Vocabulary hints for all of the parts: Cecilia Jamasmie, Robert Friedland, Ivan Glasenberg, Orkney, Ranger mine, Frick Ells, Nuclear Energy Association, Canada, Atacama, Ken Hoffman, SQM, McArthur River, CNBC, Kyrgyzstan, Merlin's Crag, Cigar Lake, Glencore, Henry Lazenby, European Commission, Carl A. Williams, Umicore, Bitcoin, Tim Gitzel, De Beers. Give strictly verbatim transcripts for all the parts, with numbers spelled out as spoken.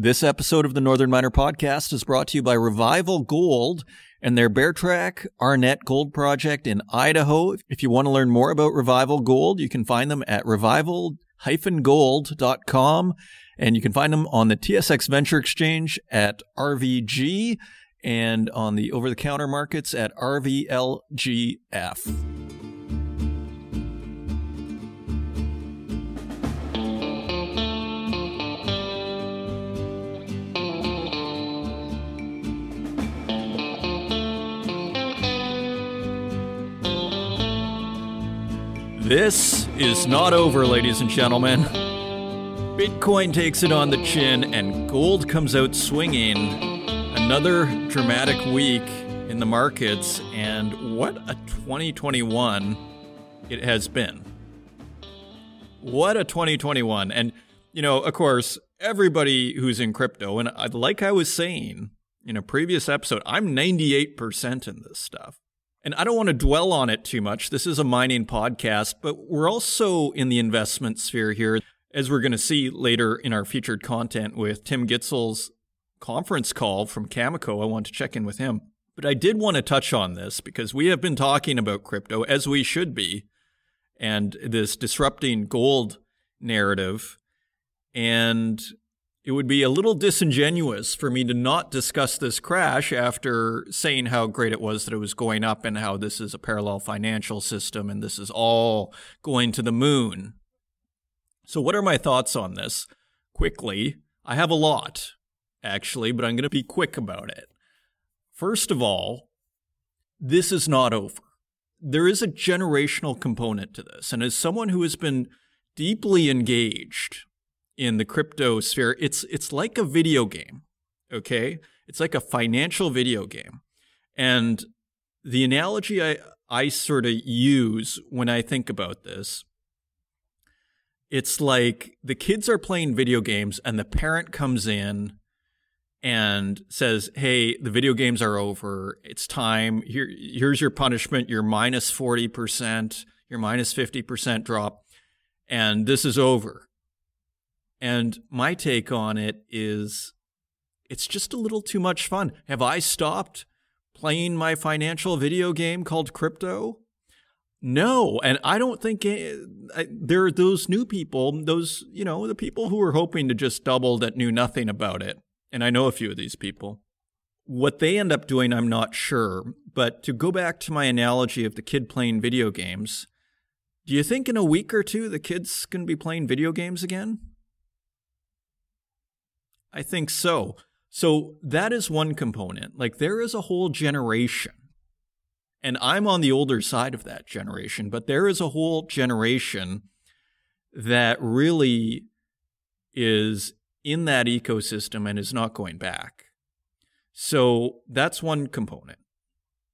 This episode of the Northern Miner Podcast is brought to you by Revival Gold and their Bear Track Arnett Gold Project in Idaho. If you want to learn more about Revival Gold, you can find them at revival dash gold dot com, and you can find them on the T S X Venture Exchange at R V G and on the over-the-counter markets at R V L G F. This is not over, ladies and gentlemen. Bitcoin takes it on the chin and gold comes out swinging. Another dramatic week in the markets, and what a twenty twenty-one it has been. What a twenty twenty-one. And, you know, of course, everybody who's in crypto, and like I was saying in a previous episode, I'm ninety-eight percent in this stuff. And I don't want to dwell on it too much. This is a mining podcast, but we're also in the investment sphere here, as we're going to see later in our featured content with Tim Gitzel's conference call from Cameco. I want to check in with him. But I did want to touch on this because we have been talking about crypto, as we should be, and this disrupting gold narrative. And it would be a little disingenuous for me to not discuss this crash after saying how great it was that it was going up and how this is a parallel financial system and this is all going to the moon. So what are my thoughts on this? Quickly, I have a lot, actually, but I'm going to be quick about it. First of all, this is not over. There is a generational component to this. And as someone who has been deeply engaged in the crypto sphere, it's it's like a video game, okay? It's like a financial video game. And the analogy I, I sort of use when I think about this, it's like the kids are playing video games and the parent comes in and says, hey, the video games are over. It's time. Here, here's your punishment. You're minus forty percent, you're minus fifty percent drop, and this is over. And my take on it is it's just a little too much fun. Have I stopped playing my financial video game called crypto? No. And I don't think it, I, there are those new people, those, you know, the people who are hoping to just double that knew nothing about it. And I know a few of these people. What they end up doing, I'm not sure. But to go back to my analogy of the kid playing video games, do you think in a week or two the kid's going to be playing video games again? I think so. So that is one component. Like there is a whole generation, and I'm on the older side of that generation, but there is a whole generation that really is in that ecosystem and is not going back. So that's one component.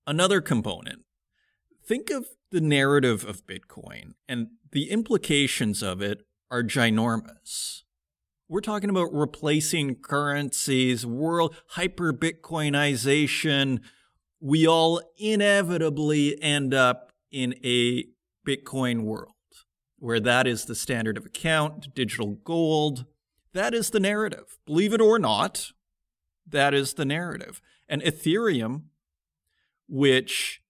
Another component, think of the narrative of Bitcoin, and the implications of it are ginormous. We're talking about replacing currencies, world hyper-Bitcoinization. We all inevitably end up in a Bitcoin world where that is the standard of account, digital gold. That is the narrative. Believe it or not, that is the narrative. And Ethereum, which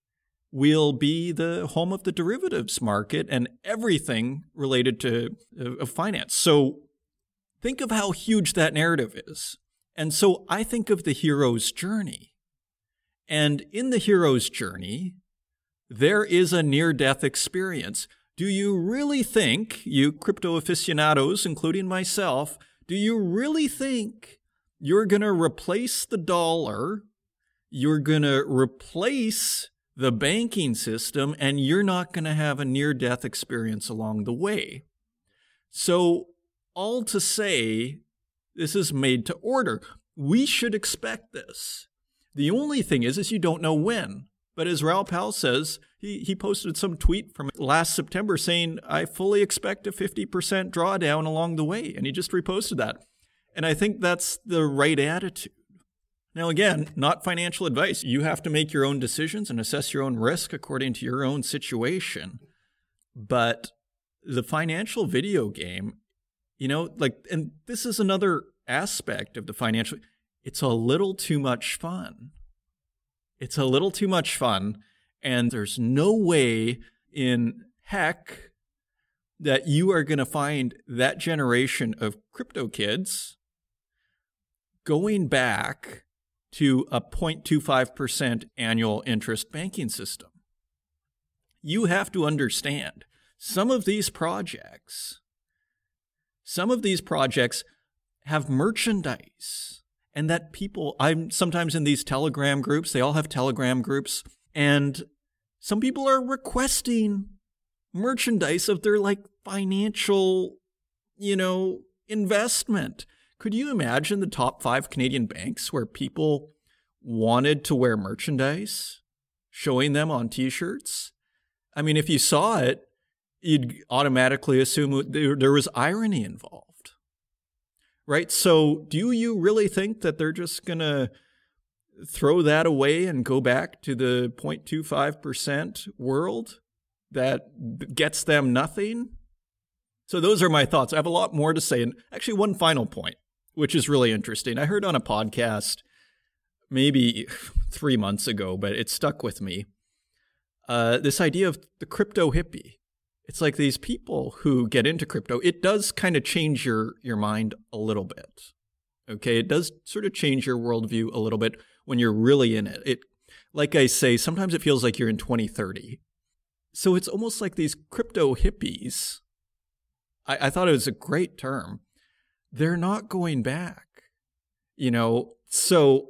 will be the home of the derivatives market and everything related to uh, finance. So think of how huge that narrative is. And so I think of the hero's journey. And in the hero's journey, there is a near-death experience. Do you really think, you crypto aficionados, including myself, do you really think you're going to replace the dollar, you're going to replace the banking system, and you're not going to have a near-death experience along the way? So all to say, this is made to order. We should expect this. The only thing is, is you don't know when. But as Raoul Pal says, he, he posted some tweet from last September saying, I fully expect a fifty percent drawdown along the way. And he just reposted that. And I think that's the right attitude. Now, again, not financial advice. You have to make your own decisions and assess your own risk according to your own situation. But the financial video game, you know, like, and this is another aspect of the financial, it's a little too much fun. It's a little too much fun. And there's no way in heck that you are going to find that generation of crypto kids going back to a zero point two five percent annual interest banking system. You have to understand some of these projects, some of these projects have merchandise, and that people, I'm sometimes in these Telegram groups, they all have Telegram groups, and some people are requesting merchandise of their like financial, you know, investment. Could you imagine the top five Canadian banks where people wanted to wear merchandise, showing them on T-shirts? I mean, if you saw it, you'd automatically assume there was irony involved, right? So do you really think that they're just going to throw that away and go back to the zero point two five percent world that gets them nothing? So those are my thoughts. I have a lot more to say. And actually, one final point, which is really interesting. I heard on a podcast maybe three months ago, but it stuck with me, uh, this idea of the crypto hippie. It's like these people who get into crypto, it does kind of change your, your mind a little bit. Okay, it does sort of change your worldview a little bit when you're really in it. It, like I say, sometimes it feels like you're in twenty thirty. So it's almost like these crypto hippies, I, I thought it was a great term, they're not going back, you know. So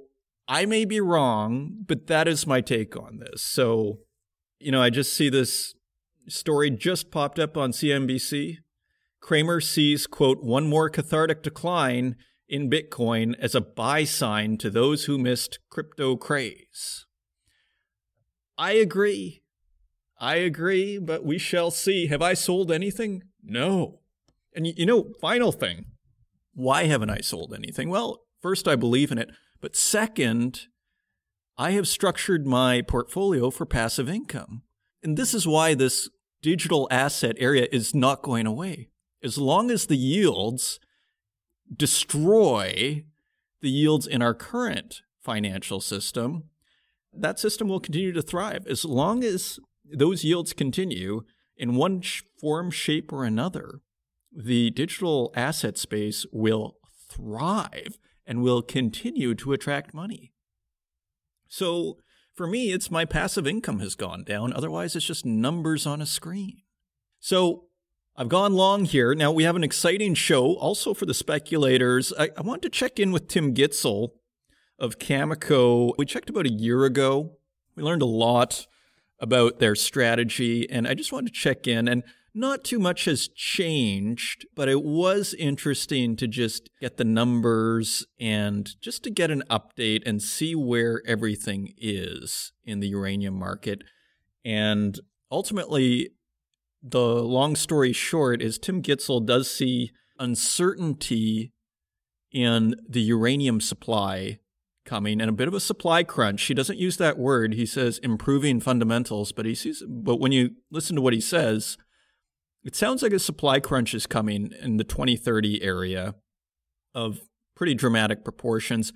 I may be wrong, but that is my take on this. So, you know, I just see this story just popped up on C N B C. Kramer sees, quote, one more cathartic decline in Bitcoin as a buy sign to those who missed crypto craze. I agree. I agree, but we shall see. Have I sold anything? No. And you know, final thing, why haven't I sold anything? Well, first, I believe in it. But second, I have structured my portfolio for passive income. And this is why this digital asset area is not going away. As long as the yields destroy the yields in our current financial system, that system will continue to thrive. As long as those yields continue in one form, shape, or another, the digital asset space will thrive and will continue to attract money. So for me, it's my passive income has gone down. Otherwise, it's just numbers on a screen. So I've gone long here. Now, we have an exciting show also for the speculators. I, I wanted to check in with Tim Gitzel of Cameco. We checked about a year ago. We learned a lot about their strategy, and I just wanted to check in, and not too much has changed, but it was interesting to just get the numbers and just to get an update and see where everything is in the uranium market. And ultimately, the long story short is Tim Gitzel does see uncertainty in the uranium supply coming and a bit of a supply crunch. He doesn't use that word. He says improving fundamentals, but he sees, but when you listen to what he says, it sounds like a supply crunch is coming in the twenty thirty area of pretty dramatic proportions.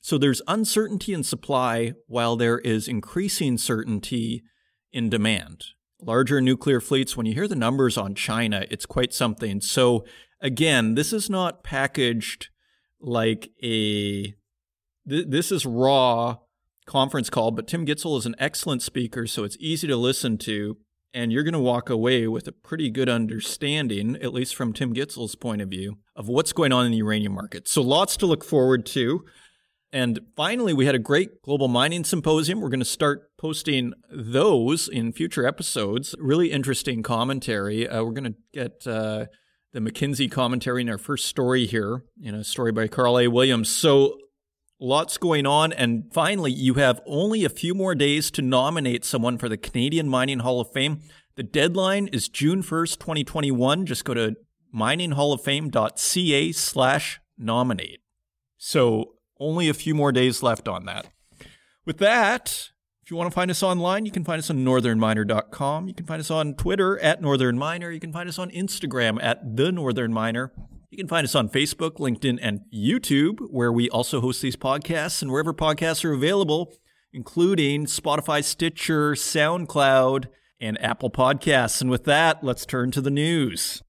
So there's uncertainty in supply while there is increasing certainty in demand. Larger nuclear fleets, when you hear the numbers on China, it's quite something. So again, this is not packaged like a This is raw conference call, but Tim Gitzel is an excellent speaker, so it's easy to listen to, and you're going to walk away with a pretty good understanding, at least from Tim Gitzel's point of view, of what's going on in the uranium market. So lots to look forward to. And finally, we had a great global mining symposium. We're going to start posting those in future episodes. Really interesting commentary. Uh, we're going to get uh, the McKinsey commentary in our first story here, you know, a story by Carl A. Williams. So lots going on. And finally, you have only a few more days to nominate someone for the Canadian Mining Hall of Fame. The deadline is June first, twenty twenty-one. Just go to mininghall of fame dot c a slash nominate. So only a few more days left on that. With that, if you want to find us online, you can find us on northern miner dot com. You can find us on Twitter at Northern Miner. You can find us on Instagram at The Northern Miner. You can find us on Facebook, LinkedIn, and YouTube, where we also host these podcasts and wherever podcasts are available, including Spotify, Stitcher, SoundCloud, and Apple Podcasts. And with that, let's turn to the news.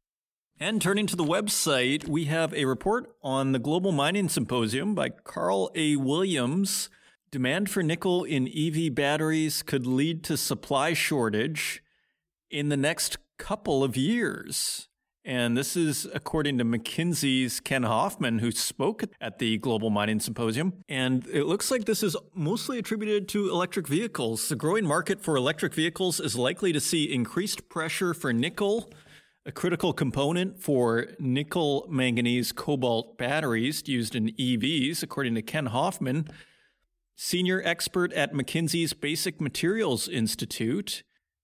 And turning to the website, we have a report on the Global Mining Symposium by Carl A. Williams. Demand for nickel in E V batteries could lead to supply shortage in the next couple of years. And this is according to McKinsey's Ken Hoffman, who spoke at the Global Mining Symposium. And it looks like this is mostly attributed to electric vehicles. The growing market for electric vehicles is likely to see increased pressure for nickel, a critical component for nickel manganese cobalt batteries used in E Vs, according to Ken Hoffman, senior expert at McKinsey's Basic Materials Institute.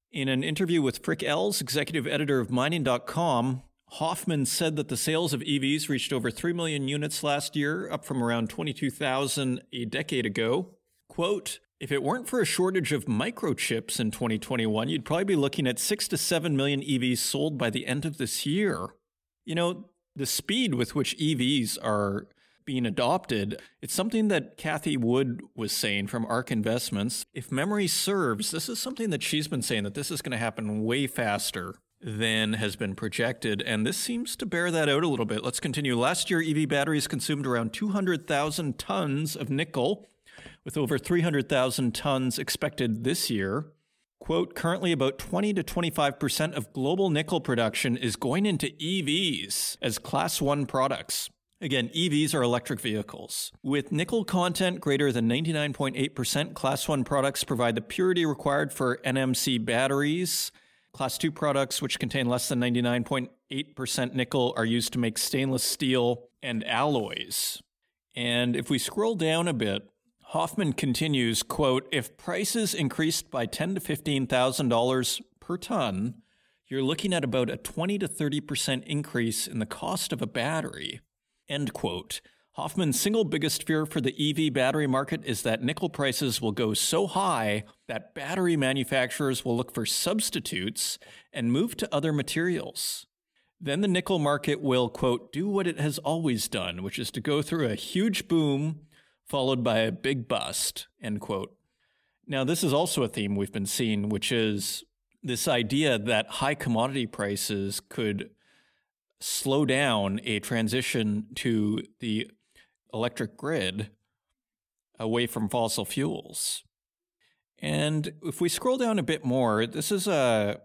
In an interview with Frick Ells, executive editor of Mining dot com, Hoffman said that the sales of E Vs reached over three million units last year, up from around twenty-two thousand a decade ago. Quote, "If it weren't for a shortage of microchips in twenty twenty-one, you'd probably be looking at six to seven million E Vs sold by the end of this year." You know, the speed with which E Vs are being adopted, it's something that Kathy Wood was saying from ARK Investments. If memory serves, this is something that she's been saying, that this is going to happen way faster than has been projected. And this seems to bear that out a little bit. Let's continue. Last year, E V batteries consumed around two hundred thousand tons of nickel, with over three hundred thousand tons expected this year. Quote, "Currently about twenty to twenty-five percent of global nickel production is going into E Vs as class one products." Again, E Vs are electric vehicles. "With nickel content greater than ninety-nine point eight percent, class one products provide the purity required for N M C batteries. Class two products, which contain less than ninety-nine point eight percent nickel, are used to make stainless steel and alloys." And if we scroll down a bit, Hoffman continues, quote, "If prices increased by ten thousand to fifteen thousand dollars per ton, you're looking at about a twenty to thirty percent increase in the cost of a battery," end quote. Hoffman's single biggest fear for the E V battery market is that nickel prices will go so high that battery manufacturers will look for substitutes and move to other materials. Then the nickel market will, quote, "do what it has always done, which is to go through a huge boom followed by a big bust," end quote. Now, this is also a theme we've been seeing, which is this idea that high commodity prices could slow down a transition to the electric grid away from fossil fuels. And if we scroll down a bit more, this is a,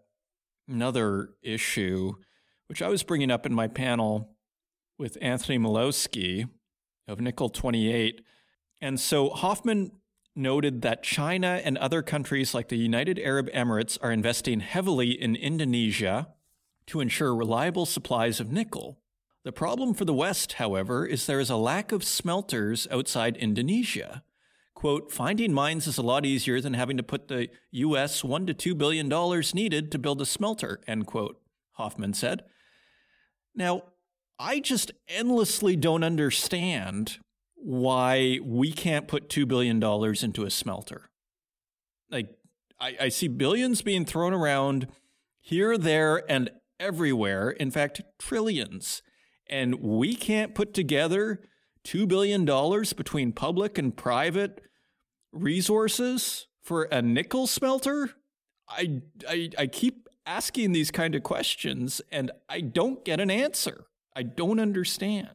another issue, which I was bringing up in my panel with Anthony Malowski of Nickel twenty-eight. And so Hoffman noted that China and other countries like the United Arab Emirates are investing heavily in Indonesia to ensure reliable supplies of nickel. The problem for the West, however, is there is a lack of smelters outside Indonesia. Quote, "Finding mines is a lot easier than having to put the U S one to two billion dollars needed to build a smelter," end quote, Hoffman said. Now, I just endlessly don't understand why we can't put two billion dollars into a smelter. Like, I, I see billions being thrown around here, there, and everywhere. In fact, trillions. And we can't put together two billion dollars between public and private resources for a nickel smelter? I, I, I keep asking these kind of questions, and I don't get an answer. I don't understand.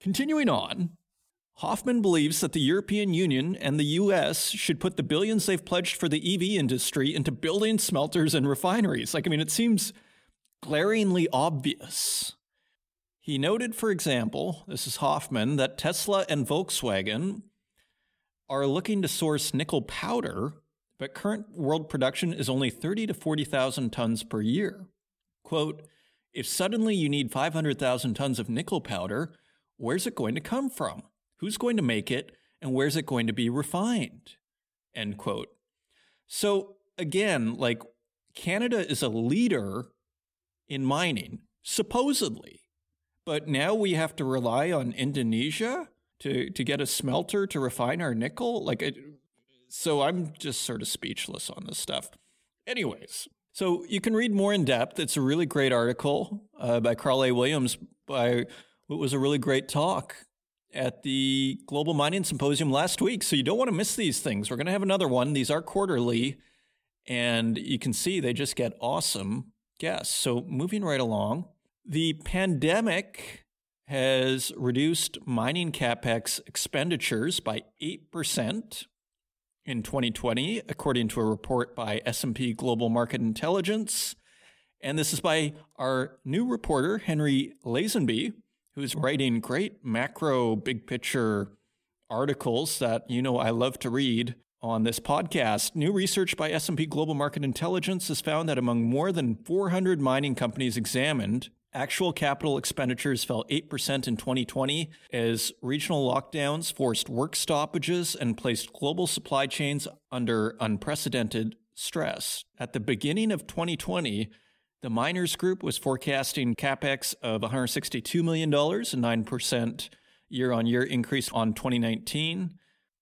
Continuing on, Hoffman believes that the European Union and the U S should put the billions they've pledged for the E V industry into building smelters and refineries. Like, I mean, it seems glaringly obvious. He noted, for example, this is Hoffman, that Tesla and Volkswagen are looking to source nickel powder, but current world production is only thirty to forty thousand tons per year. Quote, "If suddenly you need five hundred thousand tons of nickel powder, where's it going to come from? Who's going to make it, and where's it going to be refined?" End quote. So again, like, Canada is a leader in mining, supposedly. But now we have to rely on Indonesia to, to get a smelter to refine our nickel? Like, it, so I'm just sort of speechless on this stuff. Anyways, So you can read more in depth. It's a really great article uh, by Carl A. Williams by what was a really great talk at the Global Mining Symposium last week. So you don't want to miss these things. We're going to have another one. These are quarterly, and you can see they just get awesome guests. So moving right along, the pandemic has reduced mining capex expenditures by eight percent in twenty twenty, according to a report by S and P Global Market Intelligence. And this is by our new reporter, Henry Lazenby, who's writing great macro big picture articles that, you know, I love to read on this podcast. New research by S and P Global Market Intelligence has found that among more than four hundred mining companies examined, actual capital expenditures fell eight percent in twenty twenty as regional lockdowns forced work stoppages and placed global supply chains under unprecedented stress. At the beginning of twenty twenty, the miners group was forecasting capex of one hundred sixty-two million dollars, a nine percent year-on-year increase on twenty nineteen.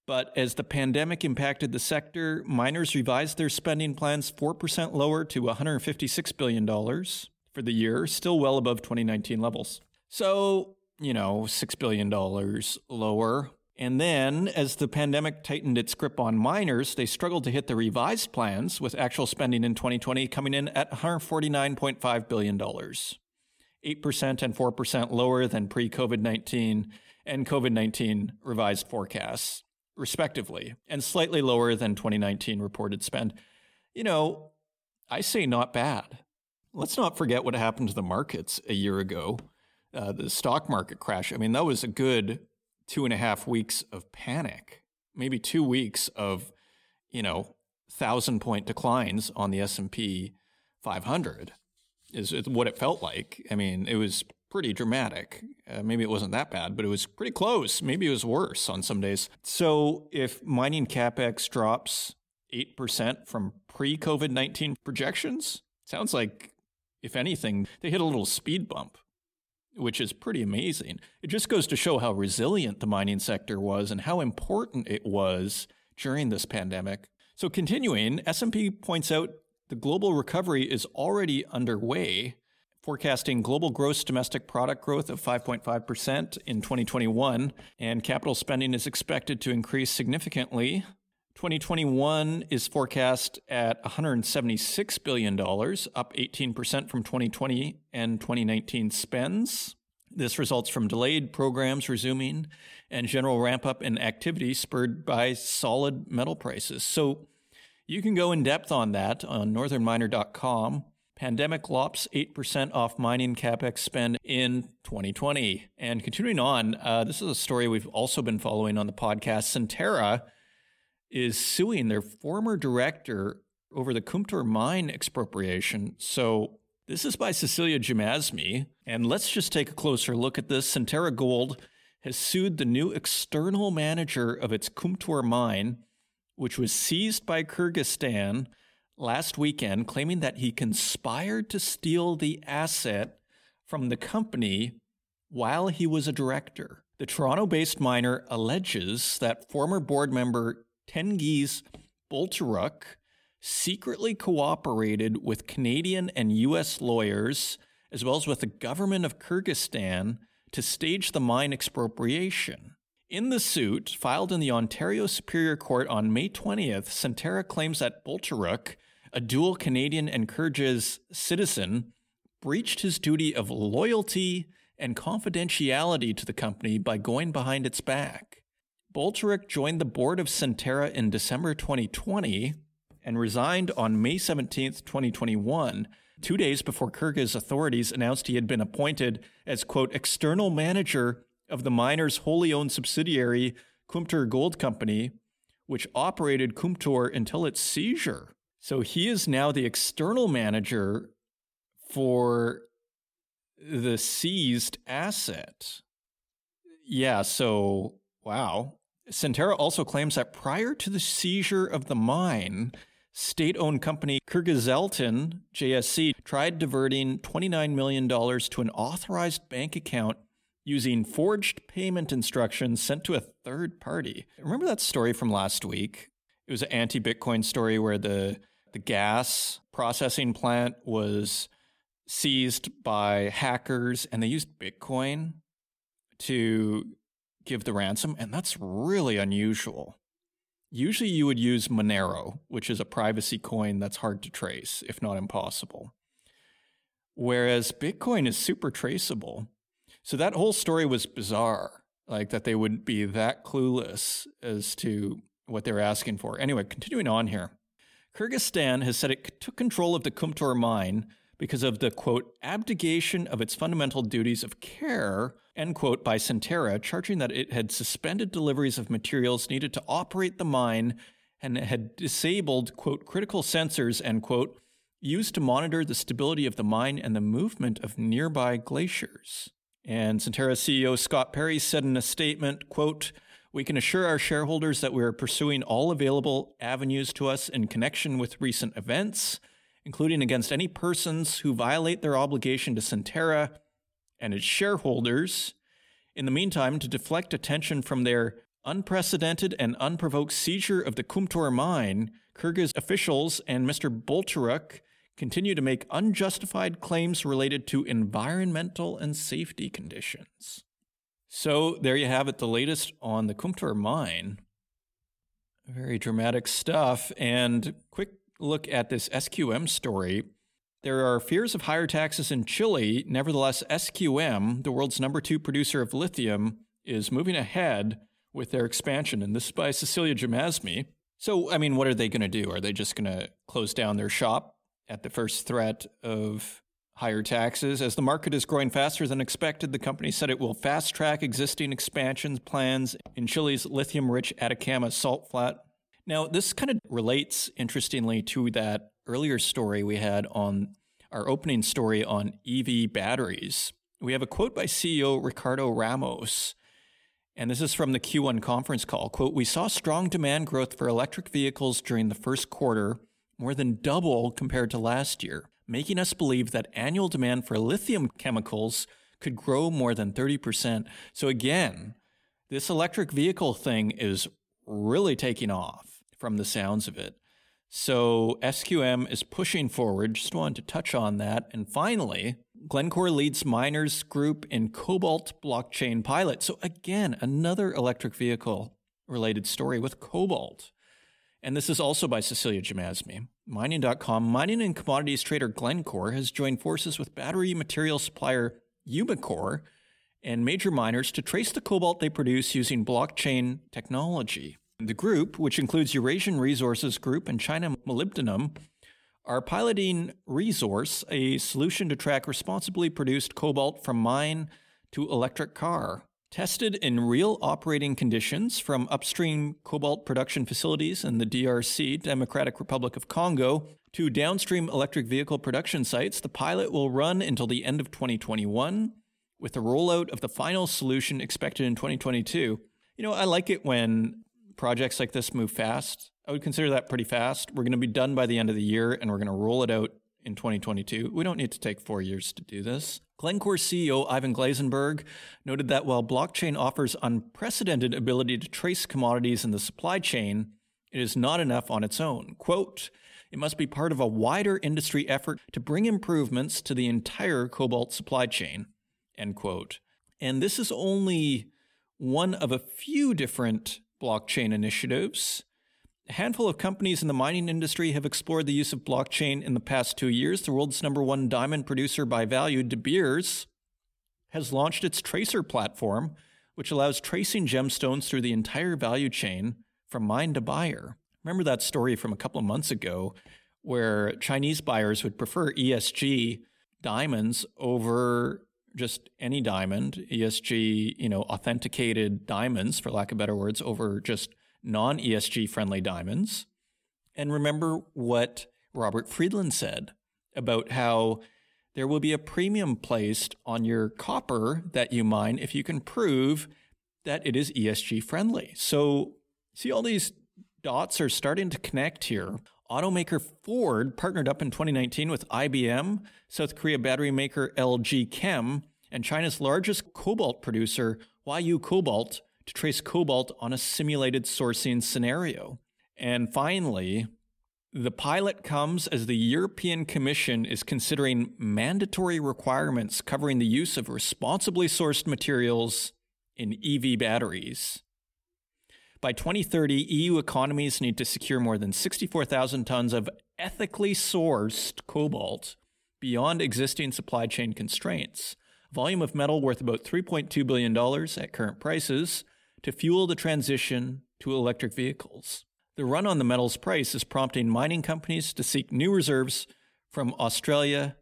But as the pandemic impacted the sector, miners revised their spending plans four percent lower to one hundred fifty-six billion dollars for the year, still well above twenty nineteen levels. So, you know, six billion dollars lower. And then as the pandemic tightened its grip on miners, they struggled to hit the revised plans, with actual spending in twenty twenty coming in at one hundred forty-nine point five billion dollars, eight percent and four percent lower than pre-COVID nineteen and COVID nineteen revised forecasts, respectively, and slightly lower than twenty nineteen reported spend. You know, I say not bad. Let's not forget what happened to the markets a year ago, uh, the stock market crash. I mean, that was a good two and a half weeks of panic, maybe two weeks of, you know, thousand point declines on the S and P five hundred is what it felt like. I mean, it was pretty dramatic. Uh, maybe it wasn't that bad, but it was pretty close. Maybe it was worse on some days. So if mining capex drops eight percent from pre-COVID nineteen projections, sounds like, if anything, they hit a little speed bump, which is pretty amazing. It just goes to show how resilient the mining sector was and how important it was during this pandemic. So continuing, S and P points out the global recovery is already underway, forecasting global gross domestic product growth of five point five percent in twenty twenty-one, and capital spending is expected to increase significantly. twenty twenty-one is forecast at one hundred seventy-six billion dollars, up eighteen percent from twenty twenty and twenty nineteen spends. This results from delayed programs resuming and general ramp-up in activity spurred by solid metal prices. So you can go in depth on that on northern miner dot com. Pandemic lops eight percent off mining capex spend in twenty twenty. And continuing on, uh, this is a story we've also been following on the podcast. Centerra is suing their former director over the Kumtor mine expropriation. So this is by Cecilia Jamasmie. And let's just take a closer look at this. Centerra Gold has sued the new external manager of its Kumtor mine, which was seized by Kyrgyzstan last weekend, claiming that he conspired to steal the asset from the company while he was a director. The Toronto-based miner alleges that former board member Tengiz Bolturuk secretly cooperated with Canadian and U S lawyers, as well as with the government of Kyrgyzstan, to stage the mine expropriation. In the suit, filed in the Ontario Superior Court on May twentieth, Centerra claims that Bolturuk, a dual Canadian and Kyrgyz citizen, breached his duty of loyalty and confidentiality to the company by going behind its back. Bolturuk joined the board of Centerra in December twenty twenty and resigned on May seventeenth, twenty twenty-one, two days before Kyrgyz authorities announced he had been appointed as, quote, external manager of the miner's wholly owned subsidiary, Kumtor Gold Company, which operated Kumtor until its seizure. So he is now the external manager for the seized asset. Yeah, so wow. Centerra also claims that prior to the seizure of the mine, state-owned company Kyrgyzaltyn J S C tried diverting twenty-nine million dollars to an authorized bank account using forged payment instructions sent to a third party. Remember that story from last week? It was an anti-Bitcoin story where the the gas processing plant was seized by hackers, and they used Bitcoin to give the ransom, and that's really unusual. Usually you would use Monero, which is a privacy coin that's hard to trace, if not impossible. Whereas Bitcoin is super traceable. So that whole story was bizarre, like that they would be that clueless as to what they're asking for. Anyway, continuing on here. Kyrgyzstan has said it took control of the Kumtor mine because of the, quote, abdication of its fundamental duties of care, end quote, by Centerra, charging that it had suspended deliveries of materials needed to operate the mine and had disabled, quote, critical sensors, end quote, used to monitor the stability of the mine and the movement of nearby glaciers. And Centerra C E O Scott Perry said in a statement, quote, "We can assure our shareholders that we are pursuing all available avenues to us in connection with recent events, including against any persons who violate their obligation to Centerra and its shareholders. In the meantime, to deflect attention from their unprecedented and unprovoked seizure of the Kumtor mine, Kyrgyz officials and Mister Bolturuk continue to make unjustified claims related to environmental and safety conditions." So there you have it, the latest on the Kumtor mine. Very dramatic stuff. And quick look at this S Q M story. There are fears of higher taxes in Chile. Nevertheless, S Q M, the world's number two producer of lithium, is moving ahead with their expansion. And this is by Cecilia Jamasmie. So, I mean, what are they going to do? Are they just going to close down their shop at the first threat of higher taxes? As the market is growing faster than expected, the company said it will fast track existing expansion plans in Chile's lithium-rich Atacama salt flat. Now, this kind of relates, interestingly, to that earlier story we had on our opening story on E V batteries. We have a quote by C E O Ricardo Ramos, and this is from the Q one conference call. Quote, "We saw strong demand growth for electric vehicles during the first quarter, more than double compared to last year, making us believe that annual demand for lithium chemicals could grow more than thirty percent. So again, this electric vehicle thing is really taking off from the sounds of it. So S Q M is pushing forward. Just wanted to touch on that. And finally, Glencore leads miners group in cobalt blockchain pilot. So again, another electric vehicle related story with cobalt. And this is also by Cecilia Jamasmie. Mining dot com, mining and commodities trader Glencore has joined forces with battery material supplier Umicore and major miners to trace the cobalt they produce using blockchain technology. The group, which includes Eurasian Resources Group and China Molybdenum, are piloting Resource, a solution to track responsibly produced cobalt from mine to electric car. Tested in real operating conditions from upstream cobalt production facilities in the D R C, Democratic Republic of Congo, to downstream electric vehicle production sites, the pilot will run until the end of twenty twenty-one, with the rollout of the final solution expected in twenty twenty-two. You know, I like it when projects like this move fast. I would consider that pretty fast. We're going to be done by the end of the year, and we're going to roll it out in twenty twenty-two. We don't need to take four years to do this. Glencore C E O Ivan Glasenberg noted that while blockchain offers unprecedented ability to trace commodities in the supply chain, it is not enough on its own. Quote, "It must be part of a wider industry effort to bring improvements to the entire cobalt supply chain." End quote. And this is only one of a few different blockchain initiatives. A handful of companies in the mining industry have explored the use of blockchain in the past two years. The world's number one diamond producer by value, De Beers, has launched its Tracer platform, which allows tracing gemstones through the entire value chain from mine to buyer. Remember that story from a couple of months ago where Chinese buyers would prefer E S G diamonds over just any diamond, E S G, you know, authenticated diamonds, for lack of better words, over just non-E S G friendly diamonds. And remember what Robert Friedland said about how there will be a premium placed on your copper that you mine if you can prove that it is E S G friendly. So see, all these dots are starting to connect here. Automaker Ford partnered up in twenty nineteen with I B M, South Korea battery maker L G Chem, and China's largest cobalt producer, Huayu Cobalt, to trace cobalt on a simulated sourcing scenario. And finally, The pilot comes as the European Commission is considering mandatory requirements covering the use of responsibly sourced materials in E V batteries. By twenty thirty, E U economies need to secure more than sixty-four thousand tons of ethically sourced cobalt beyond existing supply chain constraints, a volume of metal worth about three point two billion dollars at current prices, to fuel the transition to electric vehicles. The run on the metal's price is prompting mining companies to seek new reserves from Australia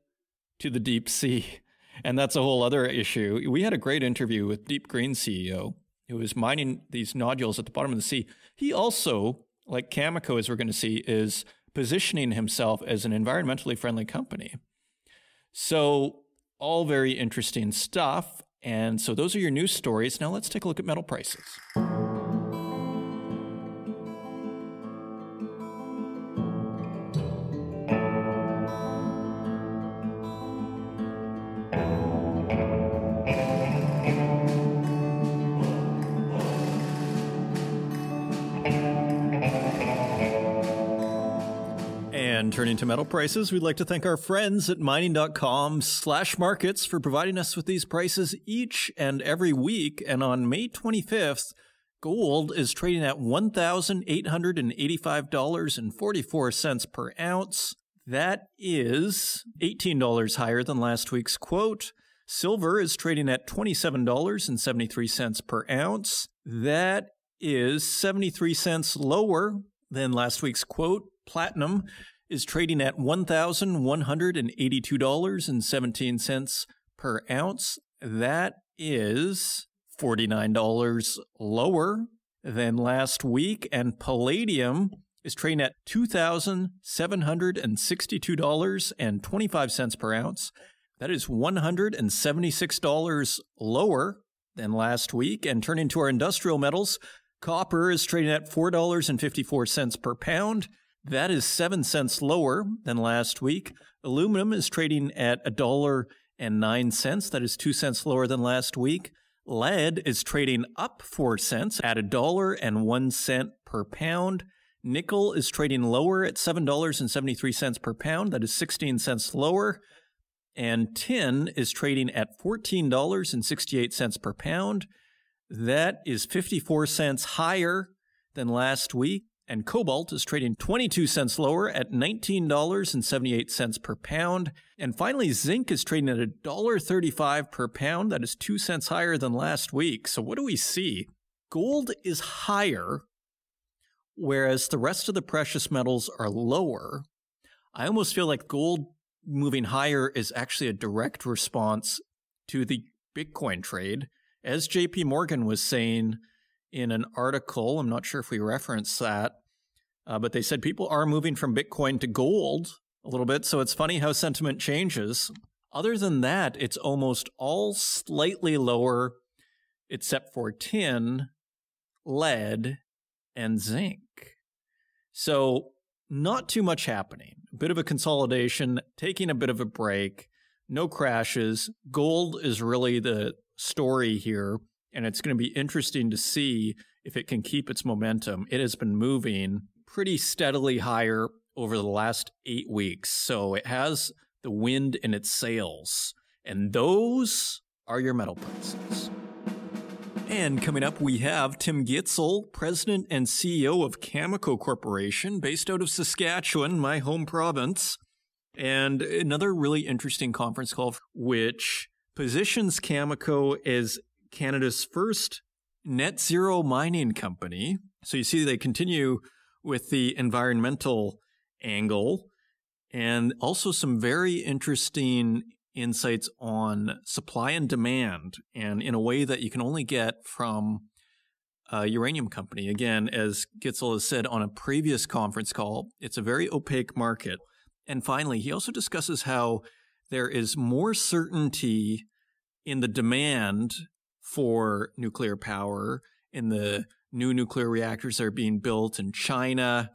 to the deep sea. And that's a whole other issue. We had a great interview with Deep Green C E O, who is mining these nodules at the bottom of the sea. He also, like Cameco, as we're going to see, is positioning himself as an environmentally friendly company. So all very interesting stuff. And so those are your news stories. Now let's take a look at metal prices. And turning to metal prices, we'd like to thank our friends at mining.com slash markets for providing us with these prices each and every week. And on May twenty-fifth, gold is trading at one thousand eight hundred eighty-five dollars and forty-four cents per ounce. That is eighteen dollars higher than last week's quote. Silver is trading at twenty-seven dollars and seventy-three cents per ounce. That is seventy-three cents lower than last week's quote. Platinum is trading at one thousand one hundred eighty-two dollars and seventeen cents per ounce. That is forty-nine dollars lower than last week. And palladium is trading at two thousand seven hundred sixty-two dollars and twenty-five cents per ounce. That is one hundred seventy-six dollars lower than last week. And turning to our industrial metals, copper is trading at four dollars and fifty-four cents per pound. That is seven cents lower than last week. Aluminum is trading at one dollar and nine cents. That is two cents lower than last week. Lead is trading up four cents at one dollar and one cent per pound. Nickel is trading lower at seven dollars and seventy-three cents per pound. That is sixteen cents lower. And tin is trading at fourteen dollars and sixty-eight cents per pound. That is fifty-four cents higher than last week. And cobalt is trading twenty-two cents lower at nineteen dollars and seventy-eight cents per pound. And finally, zinc is trading at one dollar and thirty-five cents per pound. That is two cents higher than last week. So what do we see? Gold is higher, whereas the rest of the precious metals are lower. I almost feel like gold moving higher is actually a direct response to the Bitcoin trade. As J P Morgan was saying in an article, I'm not sure if we reference that, uh, but they said people are moving from Bitcoin to gold a little bit, so it's funny how sentiment changes. Other than that, it's almost all slightly lower, except for tin, lead, and zinc. So not too much happening. A bit of a consolidation, taking a bit of a break, no crashes. Gold is really the story here. And it's going to be interesting to see if it can keep its momentum. It has been moving pretty steadily higher over the last eight weeks. So it has the wind in its sails. And those are your metal prices. And coming up, we have Tim Gitzel, president and C E O of Cameco Corporation, based out of Saskatchewan, my home province. And another really interesting conference call, which positions Cameco as Canada's first net zero mining company. So you see they continue with the environmental angle and also some very interesting insights on supply and demand, and in a way that you can only get from a uranium company. Again, as Gitzel has said on a previous conference call, it's a very opaque market. And finally, he also discusses how there is more certainty in the demand for nuclear power, in the new nuclear reactors that are being built in China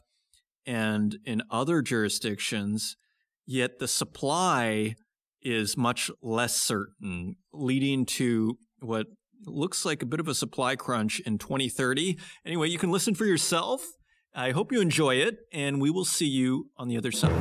and in other jurisdictions, yet the supply is much less certain, leading to what looks like a bit of a supply crunch in twenty thirty. Anyway, you can listen for yourself. I hope you enjoy it, and we will see you on the other side.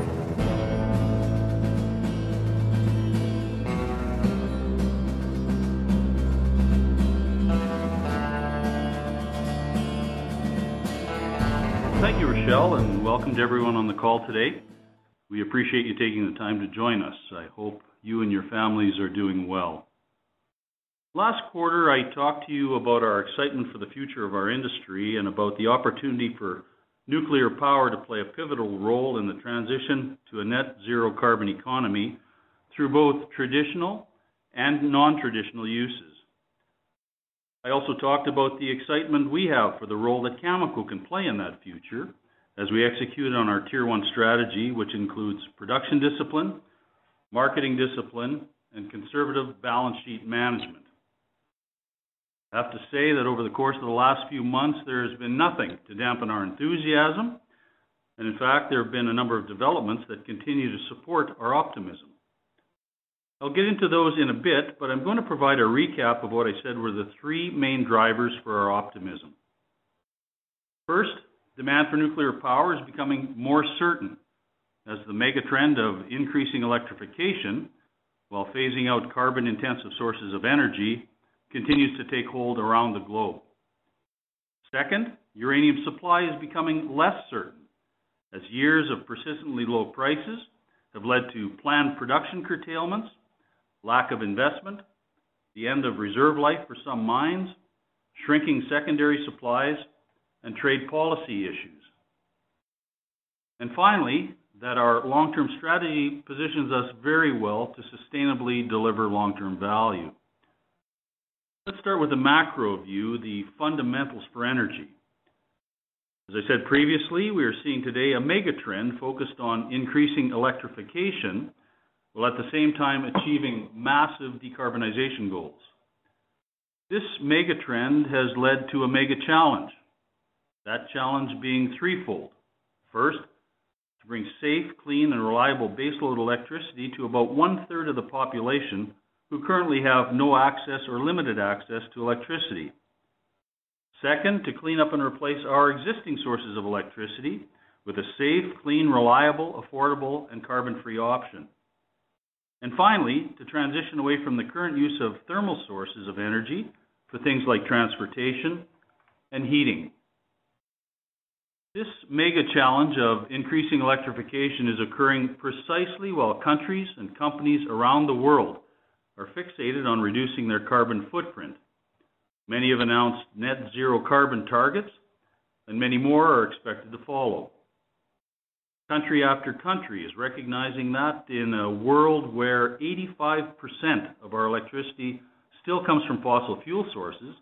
Thank you, Rochelle, and welcome to everyone on the call today. We appreciate you taking the time to join us. I hope you and your families are doing well. Last quarter, I talked to you about our excitement for the future of our industry and about the opportunity for nuclear power to play a pivotal role in the transition to a net zero carbon economy through both traditional and non-traditional uses. I also talked about the excitement we have for the role that Cameco can play in that future as we execute on our Tier one strategy, which includes production discipline, marketing discipline, and conservative balance sheet management. I have to say that over the course of the last few months, there has been nothing to dampen our enthusiasm, and in fact, there have been a number of developments that continue to support our optimism. I'll get into those in a bit, but I'm going to provide a recap of what I said were the three main drivers for our optimism. First, demand for nuclear power is becoming more certain as the megatrend of increasing electrification, while phasing out carbon-intensive sources of energy, continues to take hold around the globe. Second, uranium supply is becoming less certain, as years of persistently low prices have led to planned production curtailments, lack of investment, the end of reserve life for some mines, shrinking secondary supplies, and trade policy issues. And finally, that our long-term strategy positions us very well to sustainably deliver long-term value. Let's start with the macro view, the fundamentals for energy. As I said previously, we are seeing today a megatrend focused on increasing electrification, while at the same time achieving massive decarbonization goals. This megatrend has led to a mega challenge, that challenge being threefold. First, to bring safe, clean, and reliable baseload electricity to about one-third of the population who currently have no access or limited access to electricity. Second, to clean up and replace our existing sources of electricity with a safe, clean, reliable, affordable, and carbon-free option. And finally, to transition away from the current use of thermal sources of energy for things like transportation and heating. This mega challenge of increasing electrification is occurring precisely while countries and companies around the world are fixated on reducing their carbon footprint. Many have announced net zero carbon targets, and many more are expected to follow. Country after country is recognizing that in a world where eighty-five percent of our electricity still comes from fossil fuel sources,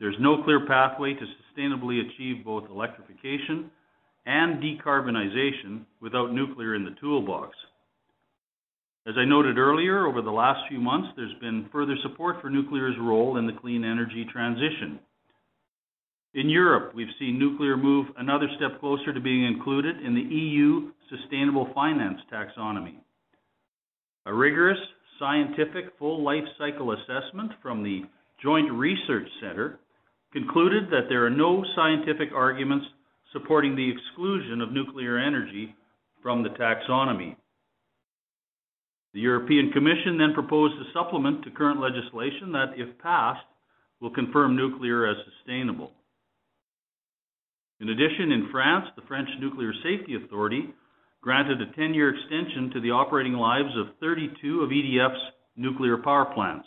there's no clear pathway to sustainably achieve both electrification and decarbonization without nuclear in the toolbox. As I noted earlier, over the last few months, there's been further support for nuclear's role in the clean energy transition. In Europe, we've seen nuclear move another step closer to being included in the E U Sustainable Finance Taxonomy. A rigorous, scientific, full life cycle assessment from the Joint Research Center concluded that there are no scientific arguments supporting the exclusion of nuclear energy from the taxonomy. The European Commission then proposed a supplement to current legislation that, if passed, will confirm nuclear as sustainable. In addition, in France, the French Nuclear Safety Authority granted a ten-year extension to the operating lives of thirty-two of E D F's nuclear power plants.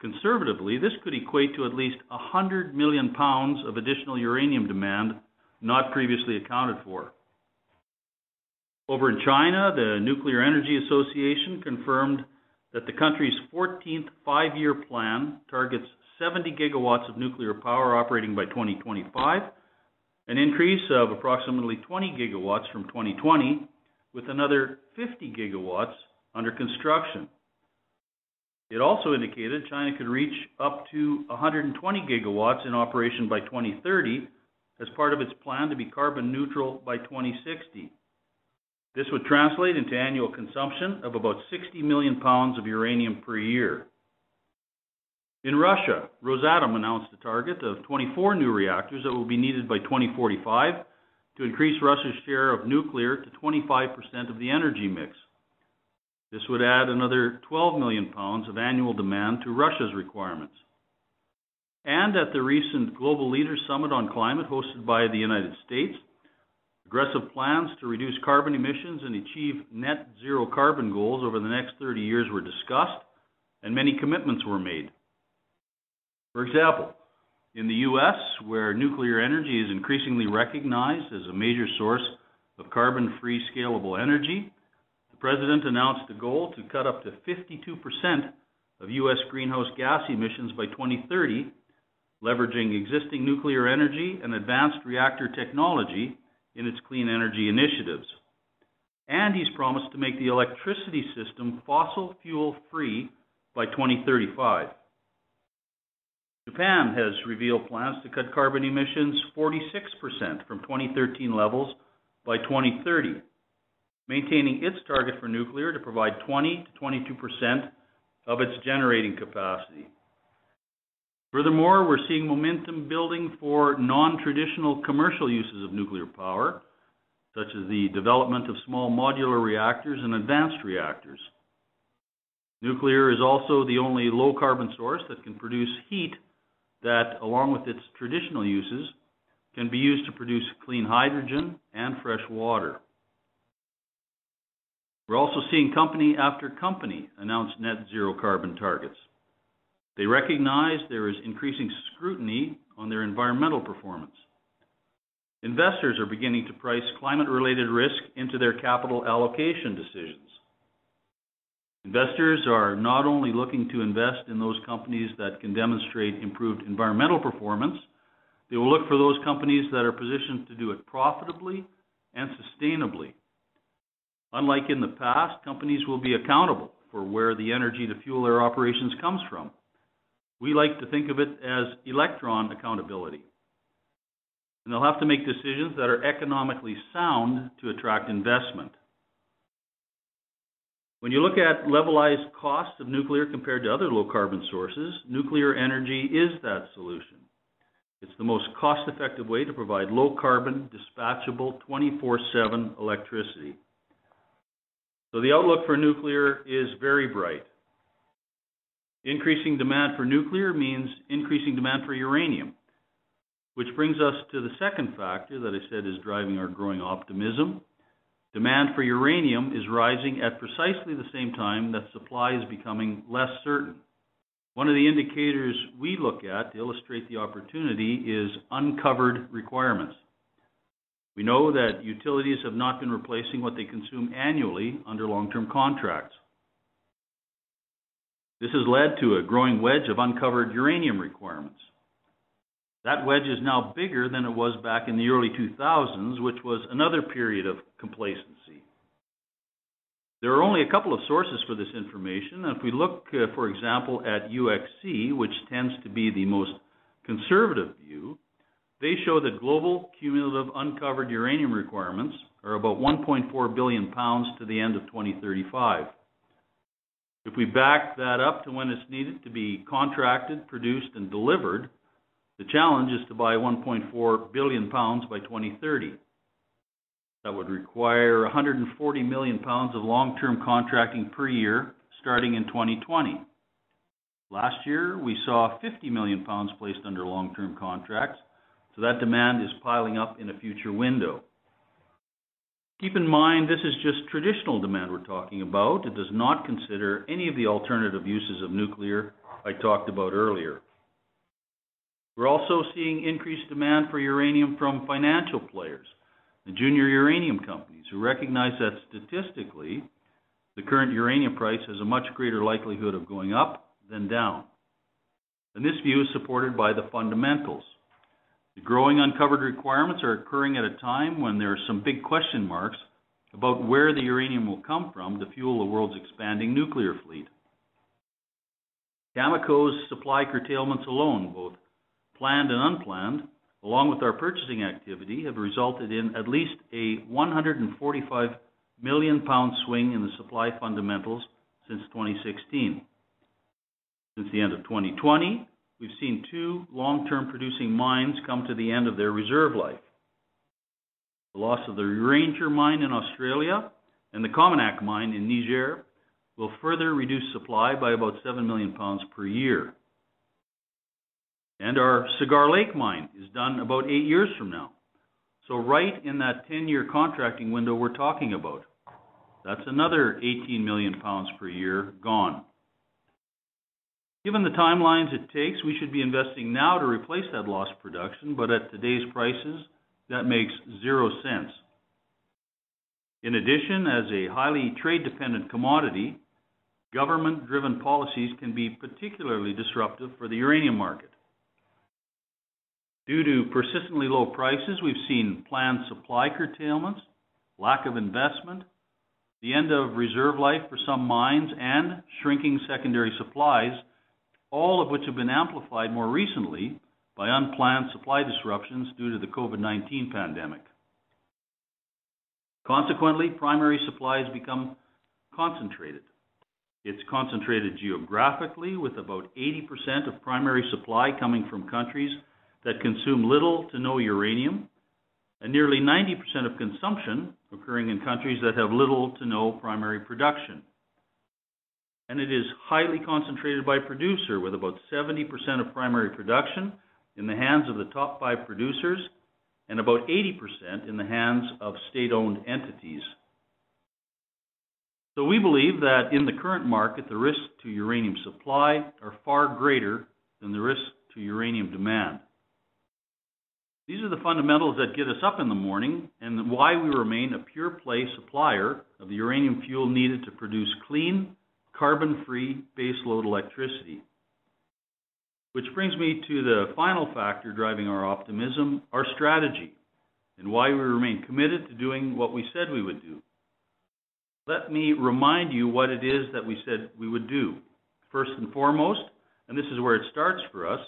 Conservatively, this could equate to at least one hundred million pounds of additional uranium demand not previously accounted for. Over in China, the Nuclear Energy Association confirmed that the country's fourteenth five-year plan targets seventy gigawatts of nuclear power operating by twenty twenty-five, an increase of approximately twenty gigawatts from twenty twenty, with another fifty gigawatts under construction. It also indicated China could reach up to one hundred twenty gigawatts in operation by twenty thirty as part of its plan to be carbon neutral by twenty sixty. This would translate into annual consumption of about sixty million pounds of uranium per year. In Russia, Rosatom announced a target of twenty-four new reactors that will be needed by twenty forty-five to increase Russia's share of nuclear to twenty-five percent of the energy mix. This would add another twelve million pounds of annual demand to Russia's requirements. And at the recent Global Leaders Summit on Climate hosted by the United States, aggressive plans to reduce carbon emissions and achieve net zero carbon goals over the next thirty years were discussed, and many commitments were made. For example, in the U S, where nuclear energy is increasingly recognized as a major source of carbon-free scalable energy, the President announced a goal to cut up to fifty-two percent of U S greenhouse gas emissions by twenty thirty, leveraging existing nuclear energy and advanced reactor technology in its clean energy initiatives. And he's promised to make the electricity system fossil fuel free by twenty thirty-five. Japan has revealed plans to cut carbon emissions forty-six percent from twenty thirteen levels by twenty thirty, maintaining its target for nuclear to provide twenty to twenty-two percent of its generating capacity. Furthermore, we're seeing momentum building for non-traditional commercial uses of nuclear power, such as the development of small modular reactors and advanced reactors. Nuclear is also the only low-carbon source that can produce heat that, along with its traditional uses, can be used to produce clean hydrogen and fresh water. We're also seeing company after company announce net zero carbon targets. They recognize there is increasing scrutiny on their environmental performance. Investors are beginning to price climate-related risk into their capital allocation decisions. Investors are not only looking to invest in those companies that can demonstrate improved environmental performance, they will look for those companies that are positioned to do it profitably and sustainably. Unlike in the past, companies will be accountable for where the energy to fuel their operations comes from. We like to think of it as electron accountability. And they'll have to make decisions that are economically sound to attract investment. When you look at levelized costs of nuclear compared to other low-carbon sources, nuclear energy is that solution. It's the most cost-effective way to provide low-carbon, dispatchable, twenty-four seven electricity. So the outlook for nuclear is very bright. Increasing demand for nuclear means increasing demand for uranium, which brings us to the second factor that I said is driving our growing optimism. Demand for uranium is rising at precisely the same time that supply is becoming less certain. One of the indicators we look at to illustrate the opportunity is uncovered requirements. We know that utilities have not been replacing what they consume annually under long-term contracts. This has led to a growing wedge of uncovered uranium requirements. That wedge is now bigger than it was back in the early two thousands, which was another period of complacency. There are only a couple of sources for this information, and if we look, uh, for example, at U X C, which tends to be the most conservative view, they show that global cumulative uncovered uranium requirements are about one point four billion pounds to the end of twenty thirty-five. If we back that up to when it's needed to be contracted, produced, and delivered, the challenge is to buy one point four billion pounds by twenty thirty. That would require one hundred forty million pounds of long-term contracting per year, starting in twenty twenty. Last year, we saw fifty million pounds placed under long-term contracts, so that demand is piling up in a future window. Keep in mind, this is just traditional demand we're talking about. It does not consider any of the alternative uses of nuclear I talked about earlier. We're also seeing increased demand for uranium from financial players, the junior uranium companies, who recognize that statistically, the current uranium price has a much greater likelihood of going up than down. And this view is supported by the fundamentals. The growing uncovered requirements are occurring at a time when there are some big question marks about where the uranium will come from to fuel the world's expanding nuclear fleet. Cameco's supply curtailments alone, both planned and unplanned, along with our purchasing activity, have resulted in at least a one hundred forty-five million pound swing in the supply fundamentals since twenty sixteen. Since the end of twenty twenty, we've seen two long-term producing mines come to the end of their reserve life. The loss of the Ranger mine in Australia and the Cominak mine in Niger will further reduce supply by about seven million pounds per year. And our Cigar Lake mine is done about eight years from now. So right in that ten-year contracting window we're talking about, that's another eighteen million pounds per year gone. Given the timelines it takes, we should be investing now to replace that lost production, but at today's prices, that makes zero sense. In addition, as a highly trade-dependent commodity, government-driven policies can be particularly disruptive for the uranium market. Due to persistently low prices, we've seen planned supply curtailments, lack of investment, the end of reserve life for some mines, and shrinking secondary supplies, all of which have been amplified more recently by unplanned supply disruptions due to the COVID nineteen pandemic. Consequently, primary supplies become concentrated. It's concentrated geographically, with about eighty percent of primary supply coming from countries that consume little to no uranium, and nearly ninety percent of consumption occurring in countries that have little to no primary production. And it is highly concentrated by producer, with about seventy percent of primary production in the hands of the top five producers and about eighty percent in the hands of state-owned entities. So we believe that in the current market, the risks to uranium supply are far greater than the risks to uranium demand. These are the fundamentals that get us up in the morning and why we remain a pure-play supplier of the uranium fuel needed to produce clean, carbon-free baseload electricity. Which brings me to the final factor driving our optimism, our strategy, and why we remain committed to doing what we said we would do. Let me remind you what it is that we said we would do. First and foremost, and this is where it starts for us,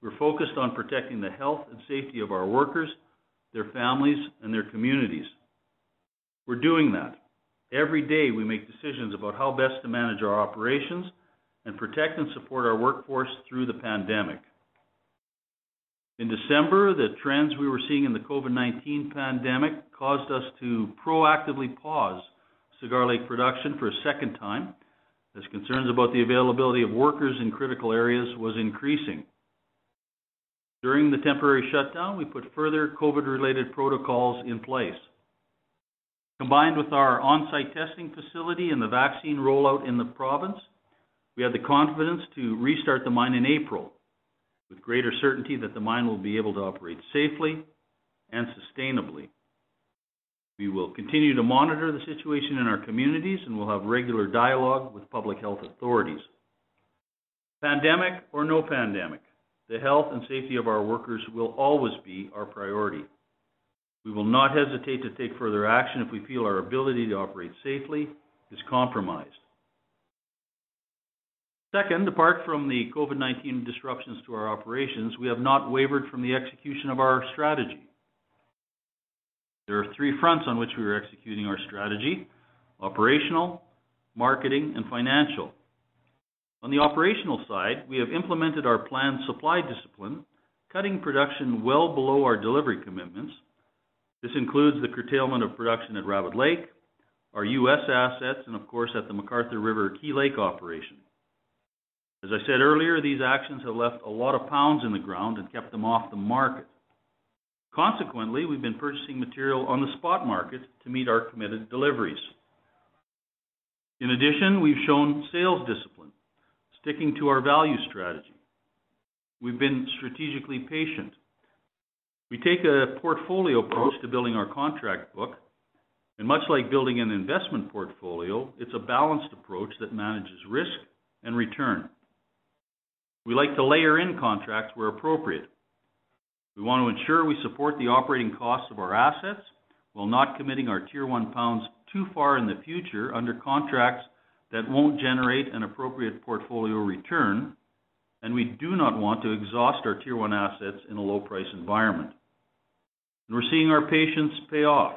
we're focused on protecting the health and safety of our workers, their families, and their communities. We're doing that. Every day we make decisions about how best to manage our operations and protect and support our workforce through the pandemic. In December, the trends we were seeing in the COVID nineteen pandemic caused us to proactively pause Cigar Lake production for a second time, as concerns about the availability of workers in critical areas was increasing. During the temporary shutdown, we put further COVID-related protocols in place. Combined with our on-site testing facility and the vaccine rollout in the province, we had the confidence to restart the mine in April, with greater certainty that the mine will be able to operate safely and sustainably. We will continue to monitor the situation in our communities and will have regular dialogue with public health authorities. Pandemic or no pandemic, the health and safety of our workers will always be our priority. We will not hesitate to take further action if we feel our ability to operate safely is compromised. Second, apart from the COVID nineteen disruptions to our operations, we have not wavered from the execution of our strategy. There are three fronts on which we are executing our strategy: operational, marketing, and financial. On the operational side, we have implemented our planned supply discipline, cutting production well below our delivery commitments. This includes the curtailment of production at Rabbit Lake, our U S assets, and of course at the McArthur River Key Lake operation. As I said earlier, these actions have left a lot of pounds in the ground and kept them off the market. Consequently, we've been purchasing material on the spot market to meet our committed deliveries. In addition, we've shown sales discipline, sticking to our value strategy. We've been strategically patient. We take a portfolio approach to building our contract book, and much like building an investment portfolio, it's a balanced approach that manages risk and return. We like to layer in contracts where appropriate. We want to ensure we support the operating costs of our assets while not committing our Tier one pounds too far in the future under contracts that won't generate an appropriate portfolio return, and we do not want to exhaust our Tier one assets in a low-price environment. And we're seeing our patience pay off.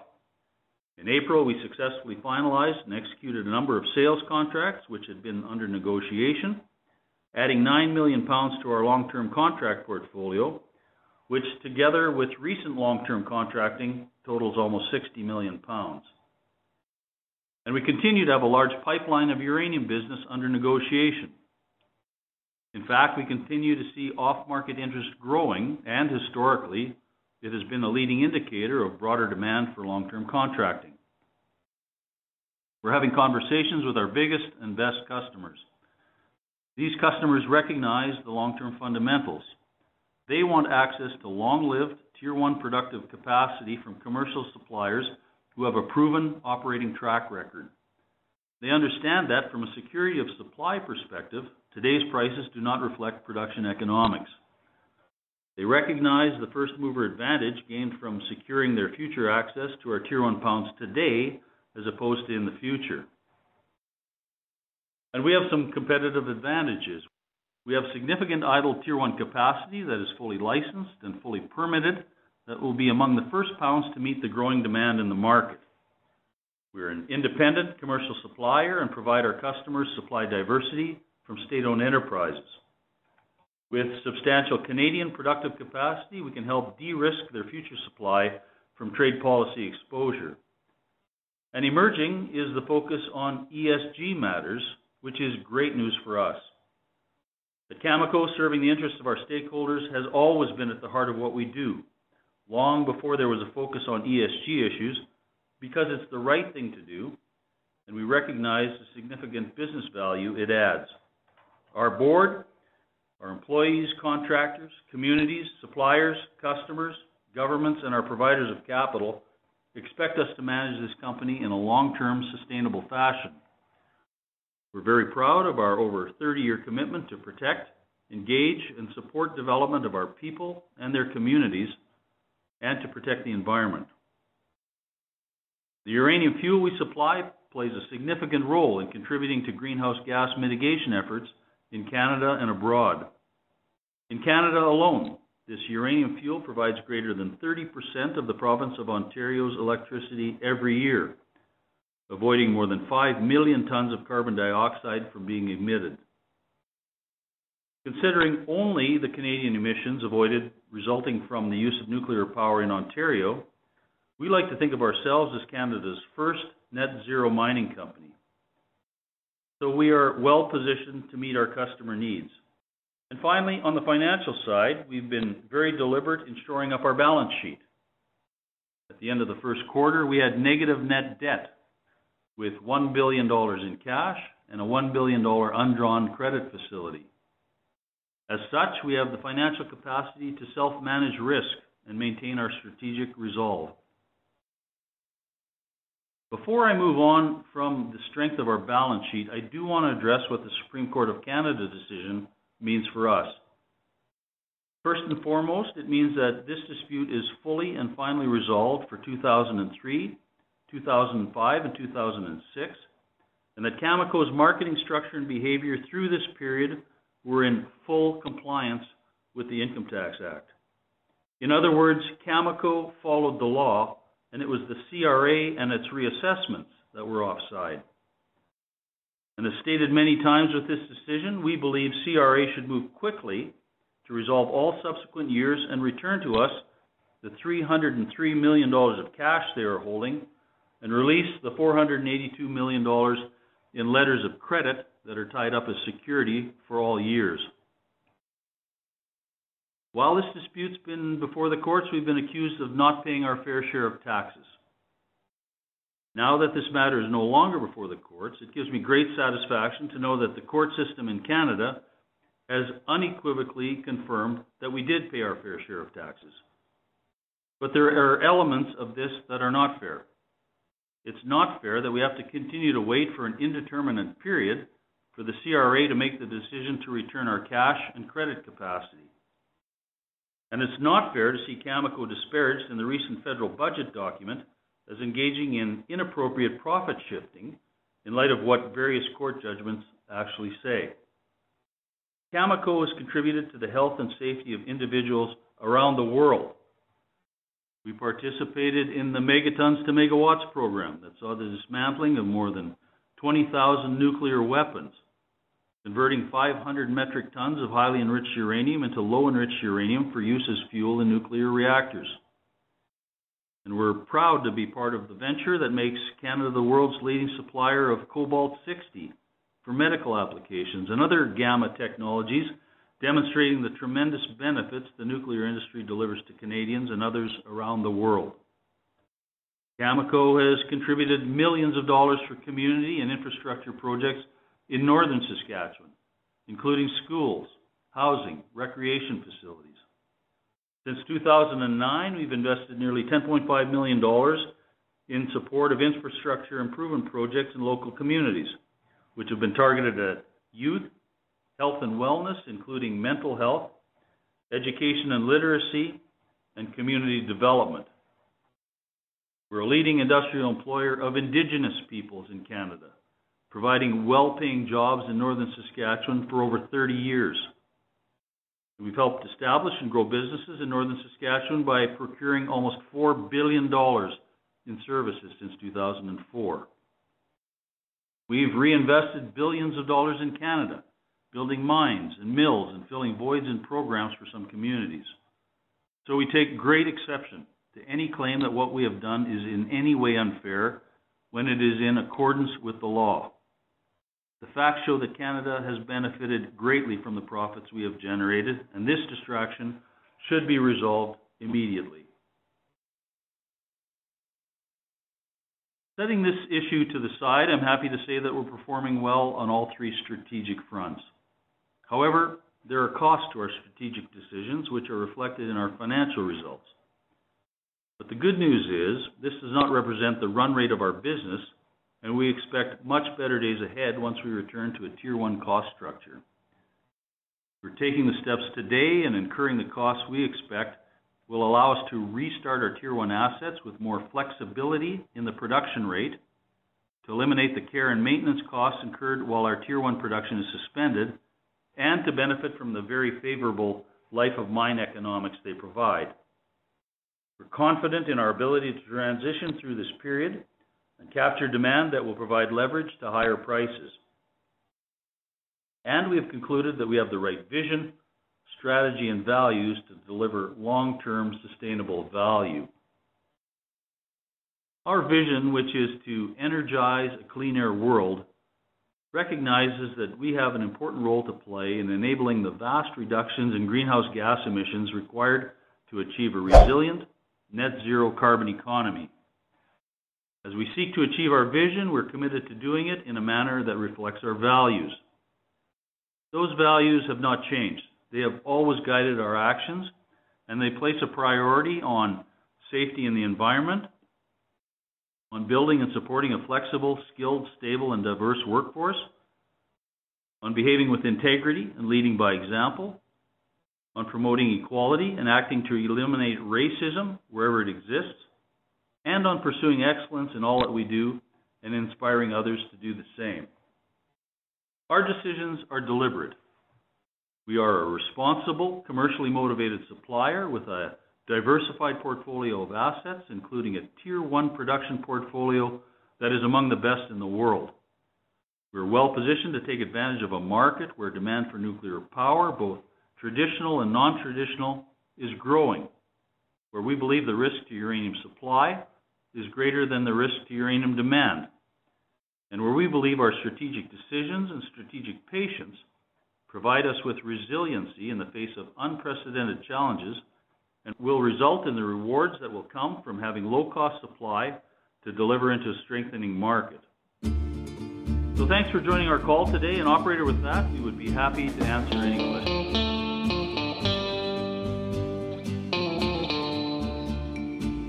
In April, we successfully finalized and executed a number of sales contracts which had been under negotiation, adding nine million pounds to our long-term contract portfolio, which, together with recent long-term contracting, totals almost sixty million pounds. And we continue to have a large pipeline of uranium business under negotiation. In fact, we continue to see off-market interest growing, and historically, it has been a leading indicator of broader demand for long-term contracting. We're having conversations with our biggest and best customers. These customers recognize the long-term fundamentals. They want access to long-lived, tier one productive capacity from commercial suppliers who have a proven operating track record. They understand that from a security of supply perspective, today's prices do not reflect production economics. They recognize the first mover advantage gained from securing their future access to our tier one pounds today as opposed to in the future. And we have some competitive advantages. We have significant idle tier one capacity that is fully licensed and fully permitted that will be among the first pounds to meet the growing demand in the market. We are an independent commercial supplier and provide our customers supply diversity from state-owned enterprises. With substantial Canadian productive capacity, we can help de-risk their future supply from trade policy exposure. And emerging is the focus on E S G matters, which is great news for us. At Cameco, serving the interests of our stakeholders has always been at the heart of what we do, long before there was a focus on E S G issues, because it's the right thing to do, and we recognize the significant business value it adds. Our board, our employees, contractors, communities, suppliers, customers, governments, and our providers of capital expect us to manage this company in a long-term, sustainable fashion. We're very proud of our over thirty-year commitment to protect, engage, and support development of our people and their communities, and to protect the environment. The uranium fuel we supply plays a significant role in contributing to greenhouse gas mitigation efforts in Canada and abroad. In Canada alone, this uranium fuel provides greater than thirty percent of the province of Ontario's electricity every year, avoiding more than five million tons of carbon dioxide from being emitted. Considering only the Canadian emissions avoided resulting from the use of nuclear power in Ontario, we like to think of ourselves as Canada's first net zero mining company. So we are well positioned to meet our customer needs. And finally, on the financial side, we've been very deliberate in shoring up our balance sheet. At the end of the first quarter, we had negative net debt, with one billion dollars in cash and a one billion dollars undrawn credit facility. As such, we have the financial capacity to self-manage risk and maintain our strategic resolve. Before I move on from the strength of our balance sheet, I do want to address what the Supreme Court of Canada decision means for us. First and foremost, it means that this dispute is fully and finally resolved for two thousand three, two thousand five, and two thousand six, and that Cameco's marketing structure and behavior through this period were in full compliance with the Income Tax Act. In other words, Cameco followed the law, and it was the C R A and its reassessments that were offside. And as stated many times with this decision, we believe C R A should move quickly to resolve all subsequent years and return to us the three hundred three million dollars of cash they are holding and release the four hundred eighty-two million dollars in letters of credit that are tied up as security for all years. While this dispute's been before the courts, we've been accused of not paying our fair share of taxes. Now that this matter is no longer before the courts, it gives me great satisfaction to know that the court system in Canada has unequivocally confirmed that we did pay our fair share of taxes. But there are elements of this that are not fair. It's not fair that we have to continue to wait for an indeterminate period for the C R A to make the decision to return our cash and credit capacity. And it's not fair to see Cameco disparaged in the recent federal budget document as engaging in inappropriate profit shifting in light of what various court judgments actually say. Cameco has contributed to the health and safety of individuals around the world. We participated in the Megatons to Megawatts program that saw the dismantling of more than twenty thousand nuclear weapons, converting five hundred metric tons of highly enriched uranium into low enriched uranium for use as fuel in nuclear reactors. and we're proud to be part of the venture that makes Canada the world's leading supplier of cobalt sixty for medical applications and other gamma technologies, demonstrating the tremendous benefits the nuclear industry delivers to Canadians and others around the world. Cameco has contributed millions of dollars for community and infrastructure projects in northern Saskatchewan, including schools, housing, recreation facilities. Since two thousand nine, we've invested nearly ten point five million dollars in support of infrastructure improvement projects in local communities, which have been targeted at youth, health and wellness, including mental health, education and literacy, and community development. We're a leading industrial employer of Indigenous peoples in Canada, providing well-paying jobs in northern Saskatchewan for over thirty years. We've helped establish and grow businesses in northern Saskatchewan by procuring almost four billion dollars in services since two thousand four. We've reinvested billions of dollars in Canada, building mines and mills and filling voids in programs for some communities. So we take great exception to any claim that what we have done is in any way unfair when it is in accordance with the law. The facts show that Canada has benefited greatly from the profits we have generated, and this distraction should be resolved immediately. Setting this issue to the side, I'm happy to say that we're performing well on all three strategic fronts. However, there are costs to our strategic decisions, which are reflected in our financial results. But the good news is, this does not represent the run rate of our business, and we expect much better days ahead once we return to a Tier one cost structure. We're taking the steps today and incurring the costs we expect will allow us to restart our Tier one assets with more flexibility in the production rate, to eliminate the care and maintenance costs incurred while our Tier one production is suspended, and to benefit from the very favorable life of mine economics they provide. We're confident in our ability to transition through this period and capture demand that will provide leverage to higher prices. And we have concluded that we have the right vision, strategy, and values to deliver long-term sustainable value. Our vision, which is to energize a clean air world, recognizes that we have an important role to play in enabling the vast reductions in greenhouse gas emissions required to achieve a resilient, net zero carbon economy. As we seek to achieve our vision, we're committed to doing it in a manner that reflects our values. Those values have not changed. They have always guided our actions, and they place a priority on safety and the environment, on building and supporting a flexible, skilled, stable, and diverse workforce, on behaving with integrity and leading by example, on promoting equality and acting to eliminate racism wherever it exists, and on pursuing excellence in all that we do and inspiring others to do the same. Our decisions are deliberate. We are a responsible, commercially motivated supplier with a diversified portfolio of assets, including a Tier one production portfolio that is among the best in the world. We're well positioned to take advantage of a market where demand for nuclear power, both traditional and non-traditional, is growing, where we believe the risk to uranium supply is greater than the risk to uranium demand, and where we believe our strategic decisions and strategic patience provide us with resiliency in the face of unprecedented challenges and will result in the rewards that will come from having low-cost supply to deliver into a strengthening market. So thanks for joining our call today, and operator, with that, we would be happy to answer any questions.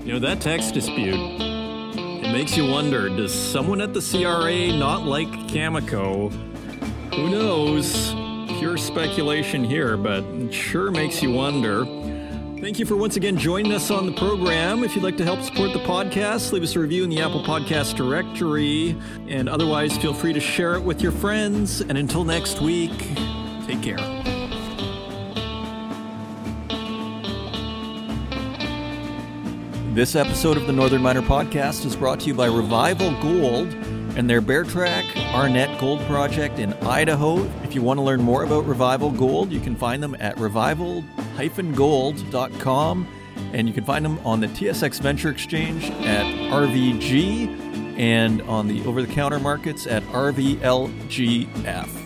You know, that tax dispute, it makes you wonder, does someone at the C R A not like Cameco? Who knows? Pure speculation here, but it sure makes you wonder. Thank you for once again joining us on the program. If you'd like to help support the podcast, leave us a review in the Apple Podcast directory. And otherwise, feel free to share it with your friends. And until next week, take care. This episode of the Northern Miner Podcast is brought to you by Revival Gold and their Bear Track Arnett Gold Project in Idaho. If you want to learn more about Revival Gold, you can find them at revival dash gold dot com. And you can find them on the T S X Venture Exchange at R V G and on the over-the-counter markets at R V L G F.